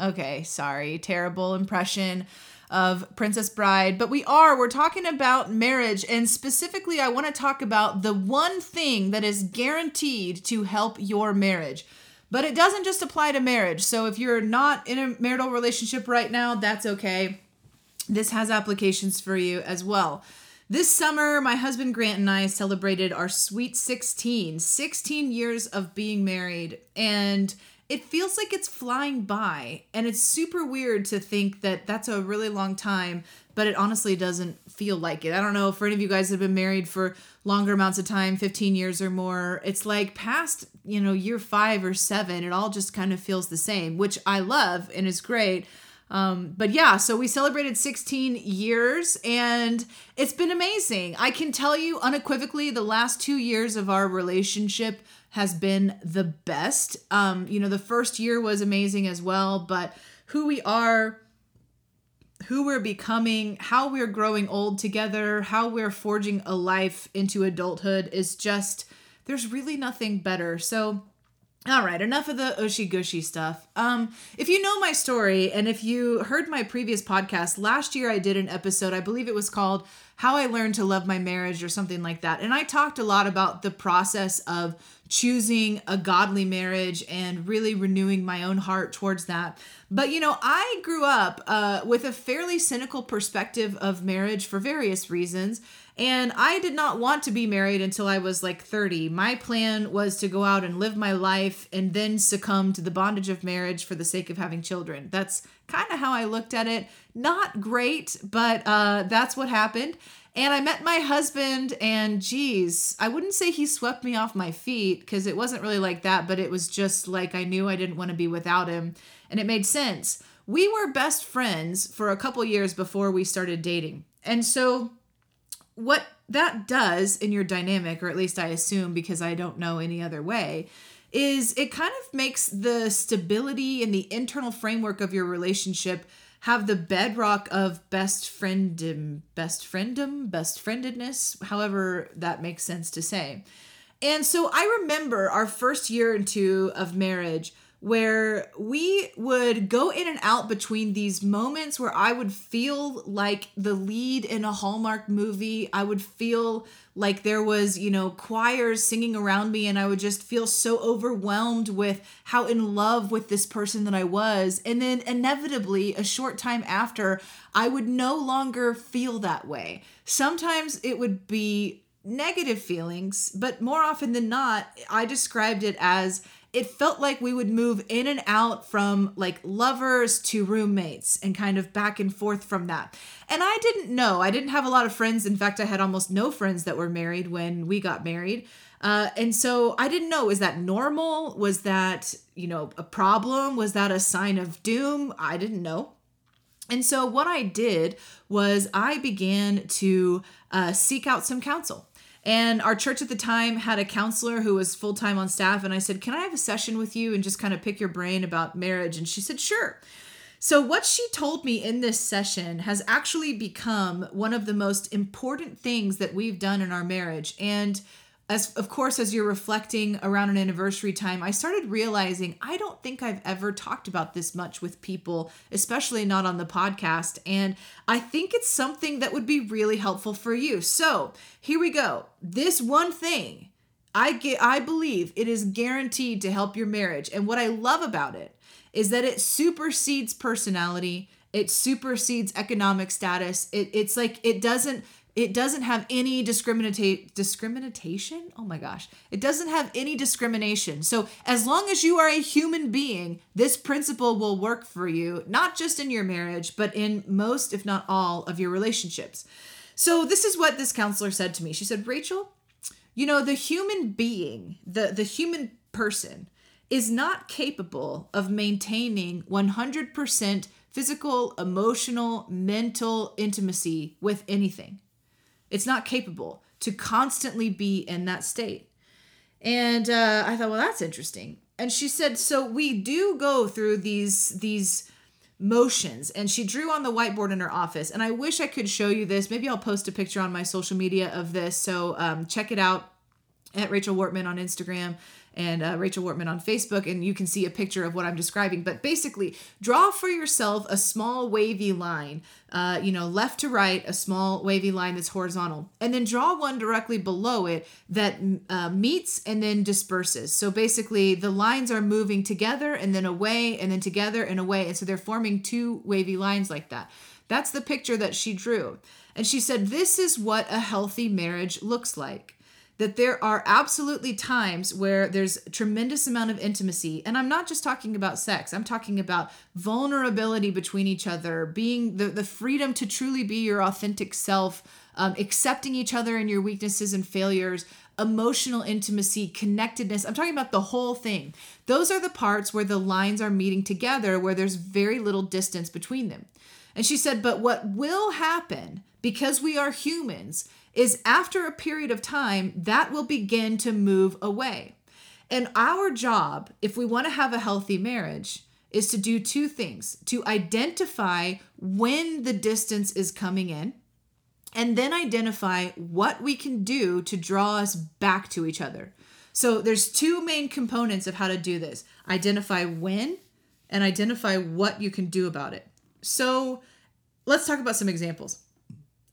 Okay, sorry, terrible impression of Princess Bride, but we're talking about marriage, and specifically, I want to talk about the one thing that is guaranteed to help your marriage, but it doesn't just apply to marriage, so if you're not in a marital relationship right now, that's okay. This has applications for you as well. This summer, my husband Grant and I celebrated our sweet 16 years of being married, and it feels like it's flying by, and it's super weird to think that that's a really long time, but it honestly doesn't feel like it. I don't know if any of you guys have been married for longer amounts of time, 15 years or more. It's like past, year 5 or 7, it all just kind of feels the same, which I love and is great. But yeah, so we celebrated 16 years and it's been amazing. I can tell you unequivocally the last 2 years of our relationship has been the best. The first year was amazing as well, but who we are, who we're becoming, how we're growing old together, how we're forging a life into adulthood is just, there's really nothing better. So all right, enough of the ushy-gushy stuff. If you know my story, and if you heard my previous podcast, last year I did an episode, I believe it was called How I Learned to Love My Marriage or something like that. And I talked a lot about the process of choosing a godly marriage and really renewing my own heart towards that. But, I grew up with a fairly cynical perspective of marriage for various reasons. And I did not want to be married until I was like 30. My plan was to go out and live my life and then succumb to the bondage of marriage for the sake of having children. That's kind of how I looked at it. Not great, but that's what happened. And I met my husband, and geez, I wouldn't say he swept me off my feet because it wasn't really like that, but it was just like I knew I didn't want to be without him. And it made sense. We were best friends for a couple years before we started dating. And so what that does in your dynamic, or at least I assume because I don't know any other way, is it kind of makes the stability and the internal framework of your relationship have the bedrock of best friendedness, however that makes sense to say. And so I remember our first year and two of marriage where we would go in and out between these moments where I would feel like the lead in a Hallmark movie. I would feel like there was, choirs singing around me, and I would just feel so overwhelmed with how in love with this person that I was. And then inevitably, a short time after, I would no longer feel that way. Sometimes it would be negative feelings, but more often than not, I described it as it felt like we would move in and out from like lovers to roommates and kind of back and forth from that. And I didn't know. I didn't have a lot of friends. In fact, I had almost no friends that were married when we got married. And so I didn't know. Was that normal? Was that, a problem? Was that a sign of doom? I didn't know. And so what I did was I began to seek out some counsel. And our church at the time had a counselor who was full-time on staff. And I said, can I have a session with you and just kind of pick your brain about marriage? And she said, sure. So what she told me in this session has actually become one of the most important things that we've done in our marriage. And as you're reflecting around an anniversary time, I started realizing I don't think I've ever talked about this much with people, especially not on the podcast. And I think it's something that would be really helpful for you. So here we go. This one thing, I believe it is guaranteed to help your marriage. And what I love about it is that it supersedes personality. It supersedes economic status. It's like it doesn't have any discrimination. Oh my gosh. It doesn't have any discrimination. So as long as you are a human being, this principle will work for you, not just in your marriage, but in most, if not all, of your relationships. So this is what this counselor said to me. She said, Rachel, the human being, the human person is not capable of maintaining 100% physical, emotional, mental intimacy with anything. It's not capable to constantly be in that state. And I thought, well, that's interesting. And she said, so we do go through these motions. And she drew on the whiteboard in her office. And I wish I could show you this. Maybe I'll post a picture on my social media of this. So check it out at Rachel Wortman on Instagram and Rachel Wortman on Facebook. And you can see a picture of what I'm describing. But basically, draw for yourself a small wavy line, left to right, a small wavy line that's horizontal. And then draw one directly below it that meets and then disperses. So basically, the lines are moving together and then away and then together and away. And so they're forming two wavy lines like that. That's the picture that she drew. And she said, this is what a healthy marriage looks like. That there are absolutely times where there's a tremendous amount of intimacy. And I'm not just talking about sex. I'm talking about vulnerability between each other, being the freedom to truly be your authentic self, accepting each other and your weaknesses and failures, emotional intimacy, connectedness. I'm talking about the whole thing. Those are the parts where the lines are meeting together, where there's very little distance between them. And she said, but what will happen, because we are humans, is after a period of time, that will begin to move away. And our job, if we want to have a healthy marriage, is to do two things: to identify when the distance is coming in, and then identify what we can do to draw us back to each other. So there's two main components of how to do this: identify when, and identify what you can do about it. So let's talk about some examples.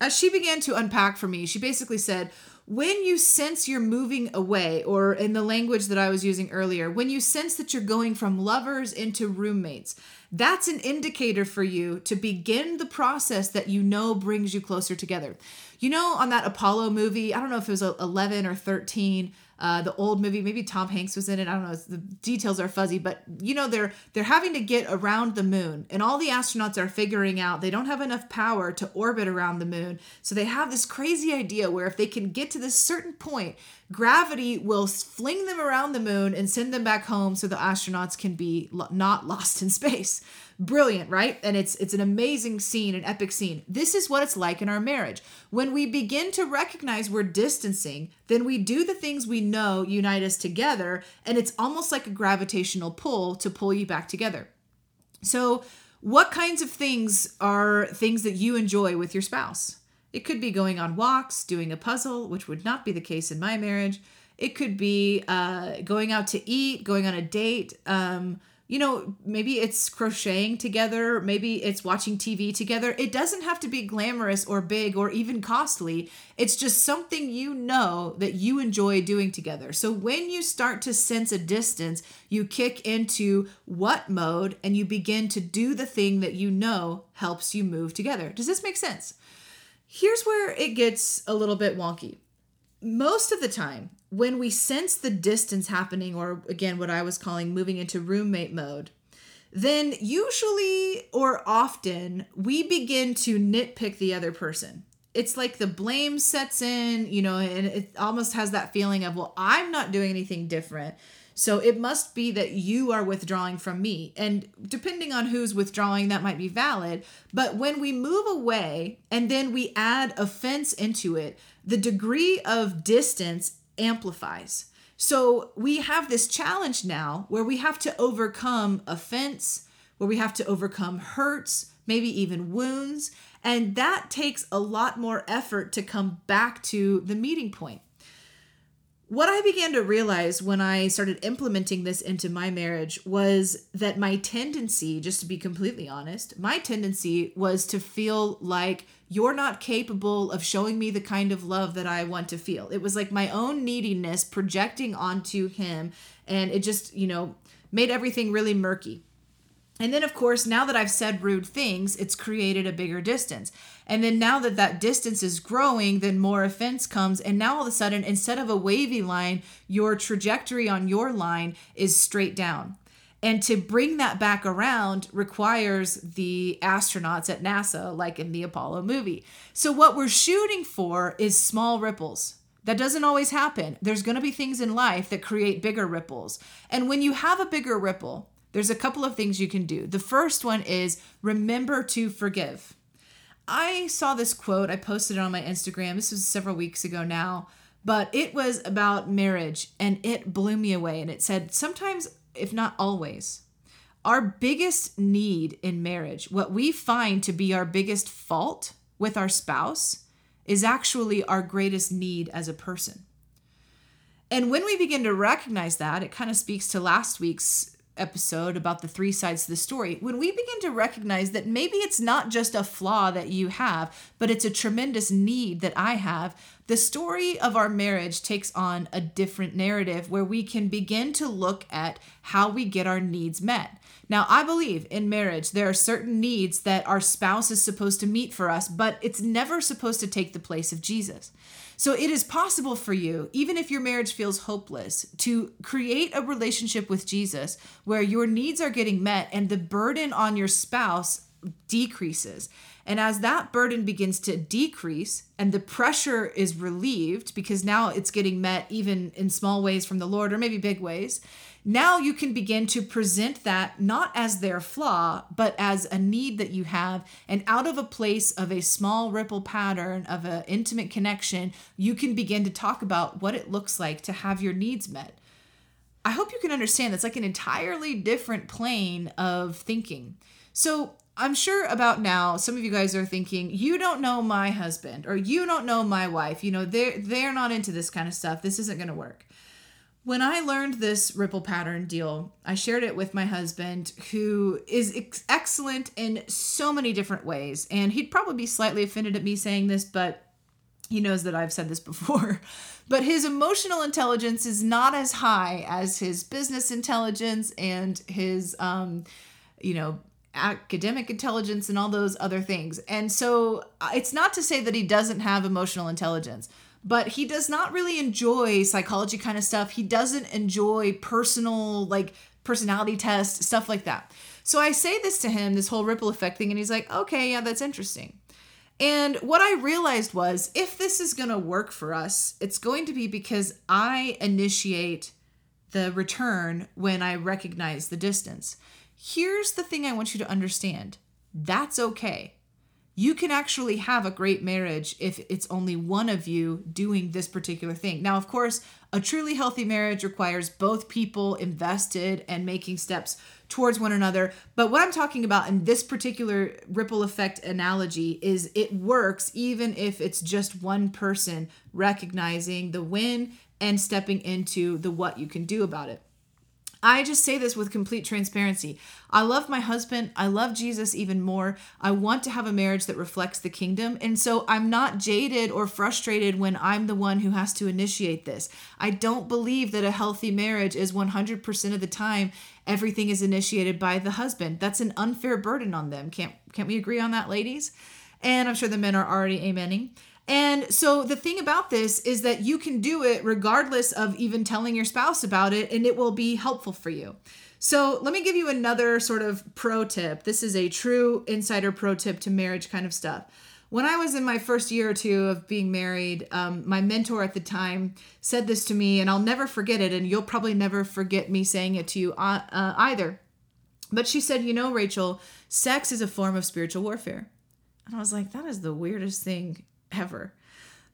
As she began to unpack for me, she basically said, when you sense you're moving away, or in the language that I was using earlier, when you sense that you're going from lovers into roommates, that's an indicator for you to begin the process that you know brings you closer together. You know, on that Apollo movie, I don't know if it was 11 or 13, the old movie, maybe Tom Hanks was in it. I don't know. The details are fuzzy, but you know, they're having to get around the moon, and all the astronauts are figuring out they don't have enough power to orbit around the moon. So they have this crazy idea where if they can get to this certain point, gravity will fling them around the moon and send them back home so the astronauts can be not lost in space. Brilliant, right? And it's an amazing scene, an epic scene. This is what it's like in our marriage. When we begin to recognize we're distancing, then we do the things we know unite us together, and it's almost like a gravitational pull to pull you back together. So what kinds of things are things that you enjoy with your spouse? It could be going on walks, doing a puzzle, which would not be the case in my marriage. It could be going out to eat, going on a date, maybe it's crocheting together. Maybe it's watching TV together. It doesn't have to be glamorous or big or even costly. It's just something you know that you enjoy doing together. So when you start to sense a distance, you kick into what mode, and you begin to do the thing that you know helps you move together. Does this make sense? Here's where it gets a little bit wonky. Most of the time, when we sense the distance happening, or again, what I was calling moving into roommate mode, then usually or often we begin to nitpick the other person. It's like the blame sets in, and it almost has that feeling of, well, I'm not doing anything different, so it must be that you are withdrawing from me. And depending on who's withdrawing, that might be valid. But when we move away and then we add offense into it, the degree of distance amplifies. So we have this challenge now where we have to overcome offense, where we have to overcome hurts, maybe even wounds. And that takes a lot more effort to come back to the meeting point. What I began to realize when I started implementing this into my marriage was that my tendency, just to be completely honest, my tendency was to feel like you're not capable of showing me the kind of love that I want to feel. It was like my own neediness projecting onto him, and it just, made everything really murky. And then, of course, now that I've said rude things, it's created a bigger distance. And then now that distance is growing, then more offense comes. And now all of a sudden, instead of a wavy line, your trajectory on your line is straight down. And to bring that back around requires the astronauts at NASA, like in the Apollo movie. So what we're shooting for is small ripples. That doesn't always happen. There's going to be things in life that create bigger ripples. And when you have a bigger ripple, there's a couple of things you can do. The first one is remember to forgive. I saw this quote. I posted it on my Instagram. This was several weeks ago now, but it was about marriage and it blew me away. And it said, sometimes, if not always, our biggest need in marriage, what we find to be our biggest fault with our spouse, is actually our greatest need as a person. And when we begin to recognize that, it kind of speaks to last week's episode about the three sides to the story. When we begin to recognize that maybe it's not just a flaw that you have, but it's a tremendous need that I have, the story of our marriage takes on a different narrative where we can begin to look at how we get our needs met. Now, I believe in marriage, there are certain needs that our spouse is supposed to meet for us, but it's never supposed to take the place of Jesus. So it is possible for you, even if your marriage feels hopeless, to create a relationship with Jesus where your needs are getting met and the burden on your spouse decreases. And as that burden begins to decrease and the pressure is relieved, because now it's getting met even in small ways from the Lord or maybe big ways, now you can begin to present that not as their flaw, but as a need that you have. And out of a place of a small ripple pattern of an intimate connection, you can begin to talk about what it looks like to have your needs met. I hope you can understand that's like an entirely different plane of thinking. So I'm sure about now, some of you guys are thinking, you don't know my husband or you don't know my wife. You know, they're not into this kind of stuff. This isn't going to work. When I learned this ripple pattern deal, I shared it with my husband, who is excellent in so many different ways. And he'd probably be slightly offended at me saying this, but he knows that I've said this before, but his emotional intelligence is not as high as his business intelligence and his, academic intelligence and all those other things. And so it's not to say that he doesn't have emotional intelligence, but he does not really enjoy psychology kind of stuff. He doesn't enjoy personal, like personality tests, stuff like that. So I say this to him, this whole ripple effect thing, and he's like, okay, yeah, that's interesting. And what I realized was, if this is going to work for us, it's going to be because I initiate the return when I recognize the distance. Here's the thing I want you to understand. That's okay. You can actually have a great marriage if it's only one of you doing this particular thing. Now, of course, a truly healthy marriage requires both people invested and making steps towards one another. But what I'm talking about in this particular ripple effect analogy is it works even if it's just one person recognizing the win and stepping into the what you can do about it. I just say this with complete transparency. I love my husband. I love Jesus even more. I want to have a marriage that reflects the kingdom. And so I'm not jaded or frustrated when I'm the one who has to initiate this. I don't believe that a healthy marriage is 100% of the time everything is initiated by the husband. That's an unfair burden on them. Can't we agree on that, ladies? And I'm sure the men are already amening. And so the thing about this is that you can do it regardless of even telling your spouse about it, and it will be helpful for you. So let me give you another sort of pro tip. This is a true insider pro tip to marriage kind of stuff. When I was in my first year or two of being married, my mentor at the time said this to me, and I'll never forget it, and you'll probably never forget me saying it to you either. But she said, you know, Rachel, sex is a form of spiritual warfare. And I was like, that is the weirdest thing ever.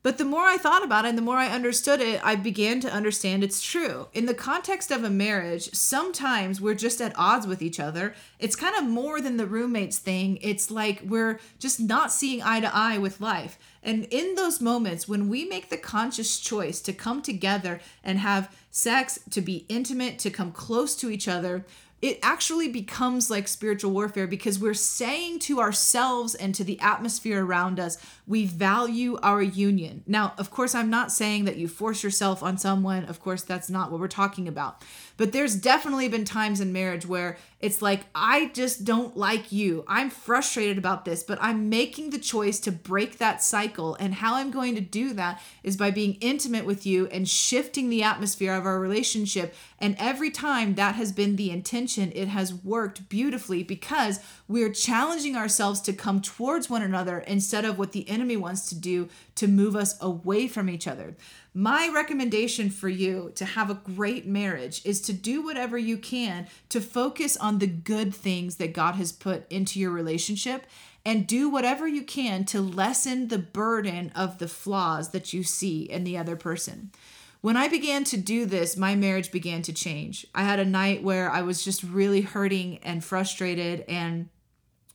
But the more I thought about it and the more I understood it, I began to understand it's true. In the context of a marriage, sometimes we're just at odds with each other. It's kind of more than the roommates thing. It's like we're just not seeing eye to eye with life. And in those moments, when we make the conscious choice to come together and have sex, to be intimate, to come close to each other, it actually becomes like spiritual warfare because we're saying to ourselves and to the atmosphere around us, we value our union. Now, of course, I'm not saying that you force yourself on someone. Of course, that's not what we're talking about. But there's definitely been times in marriage where it's like, I just don't like you. I'm frustrated about this, but I'm making the choice to break that cycle. And how I'm going to do that is by being intimate with you and shifting the atmosphere of our relationship. And every time that has been the intention, it has worked beautifully because we're challenging ourselves to come towards one another instead of what the enemy wants to do to move us away from each other. My recommendation for you to have a great marriage is to do whatever you can to focus on the good things that God has put into your relationship, and do whatever you can to lessen the burden of the flaws that you see in the other person. When I began to do this, my marriage began to change. I had a night where I was just really hurting and frustrated and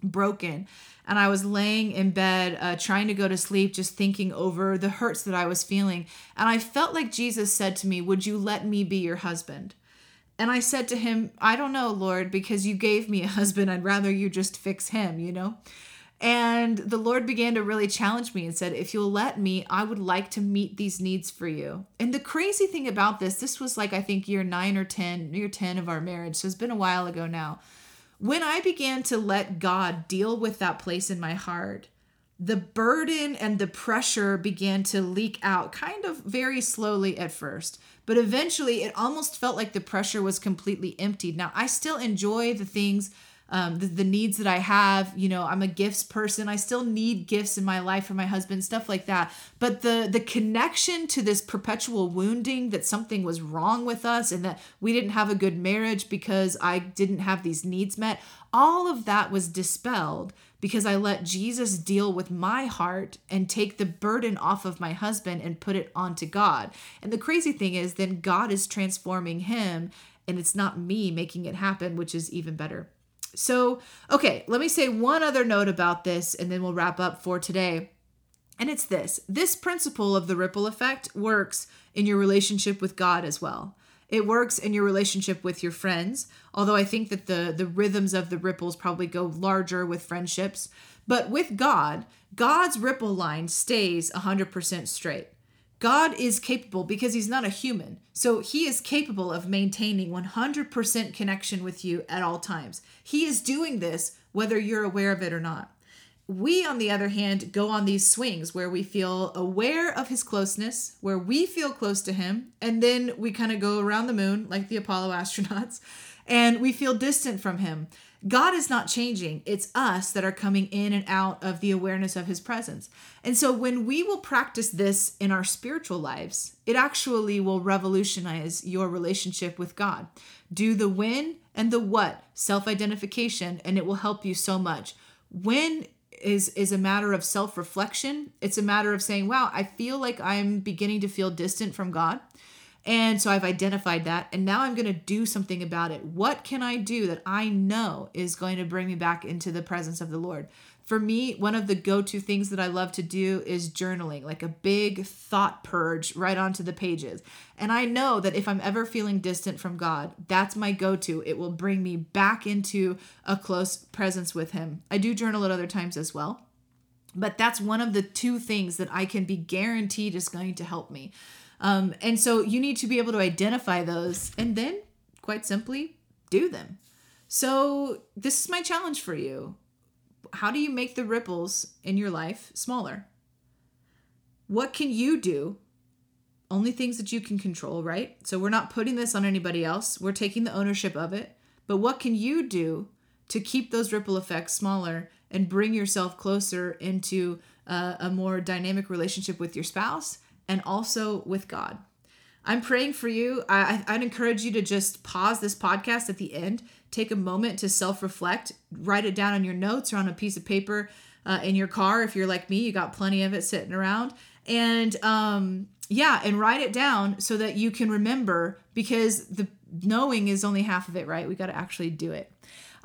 broken. And I was laying in bed, trying to go to sleep, just thinking over the hurts that I was feeling. And I felt like Jesus said to me, "Would you let me be your husband?" And I said to him, "I don't know, Lord, because you gave me a husband. I'd rather you just fix him, you know?" And the Lord began to really challenge me and said, "If you'll let me, I would like to meet these needs for you." And the crazy thing about this was like, I think year 9 or 10, year 10 of our marriage. So it's been a while ago now. When I began to let God deal with that place in my heart, the burden and the pressure began to leak out, kind of very slowly at first. But eventually it almost felt like the pressure was completely emptied. Now, I still enjoy the things the needs that I have, you know, I'm a gifts person. I still need gifts in my life for my husband, stuff like that. But the connection to this perpetual wounding that something was wrong with us and that we didn't have a good marriage because I didn't have these needs met, all of that was dispelled because I let Jesus deal with my heart and take the burden off of my husband and put it onto God. And the crazy thing is then God is transforming him and it's not me making it happen, which is even better. So, okay, let me say one other note about this and then we'll wrap up for today. And it's this. This principle of the ripple effect works in your relationship with God as well. It works in your relationship with your friends, although I think that the rhythms of the ripples probably go larger with friendships. But with God, God's ripple line stays 100% straight. God is capable because he's not a human. So he is capable of maintaining 100% connection with you at all times. He is doing this whether you're aware of it or not. We, on the other hand, go on these swings where we feel aware of his closeness, where we feel close to him, and then we kind of go around the moon like the Apollo astronauts, and we feel distant from him. God is not changing. It's us that are coming in and out of the awareness of his presence. And so when we will practice this in our spiritual lives, it actually will revolutionize your relationship with God. Do the when and the what, self-identification, and it will help you so much. When is a matter of self-reflection. It's a matter of saying, wow, I feel like I'm beginning to feel distant from God. And so I've identified that, and now I'm going to do something about it. What can I do that I know is going to bring me back into the presence of the Lord? For me, one of the go-to things that I love to do is journaling, like a big thought purge right onto the pages. And I know that if I'm ever feeling distant from God, that's my go-to. It will bring me back into a close presence with him. I do journal at other times as well, but that's one of the two things that I can be guaranteed is going to help me. And so you need to be able to identify those and then quite simply do them. So this is my challenge for you. How do you make the ripples in your life smaller? What can you do? Only things that you can control, right? So we're not putting this on anybody else. We're taking the ownership of it. But what can you do to keep those ripple effects smaller and bring yourself closer into a more dynamic relationship with your spouse? And also with God. I'm praying for you. I'd encourage you to just pause this podcast at the end, take a moment to self-reflect, write it down on your notes or on a piece of paper in your car. If you're like me, you got plenty of it sitting around. And and write it down so that you can remember, because the knowing is only half of it, right? We got to actually do it.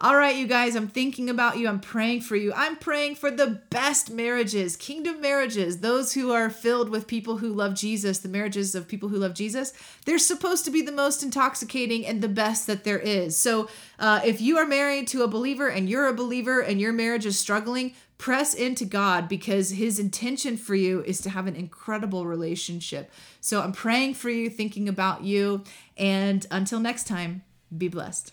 All right, you guys, I'm thinking about you. I'm praying for you. I'm praying for the best marriages, kingdom marriages, those who are filled with people who love Jesus, the marriages of people who love Jesus. They're supposed to be the most intoxicating and the best that there is. So if you are married to a believer and you're a believer and your marriage is struggling, press into God, because his intention for you is to have an incredible relationship. So I'm praying for you, thinking about you. And until next time, be blessed.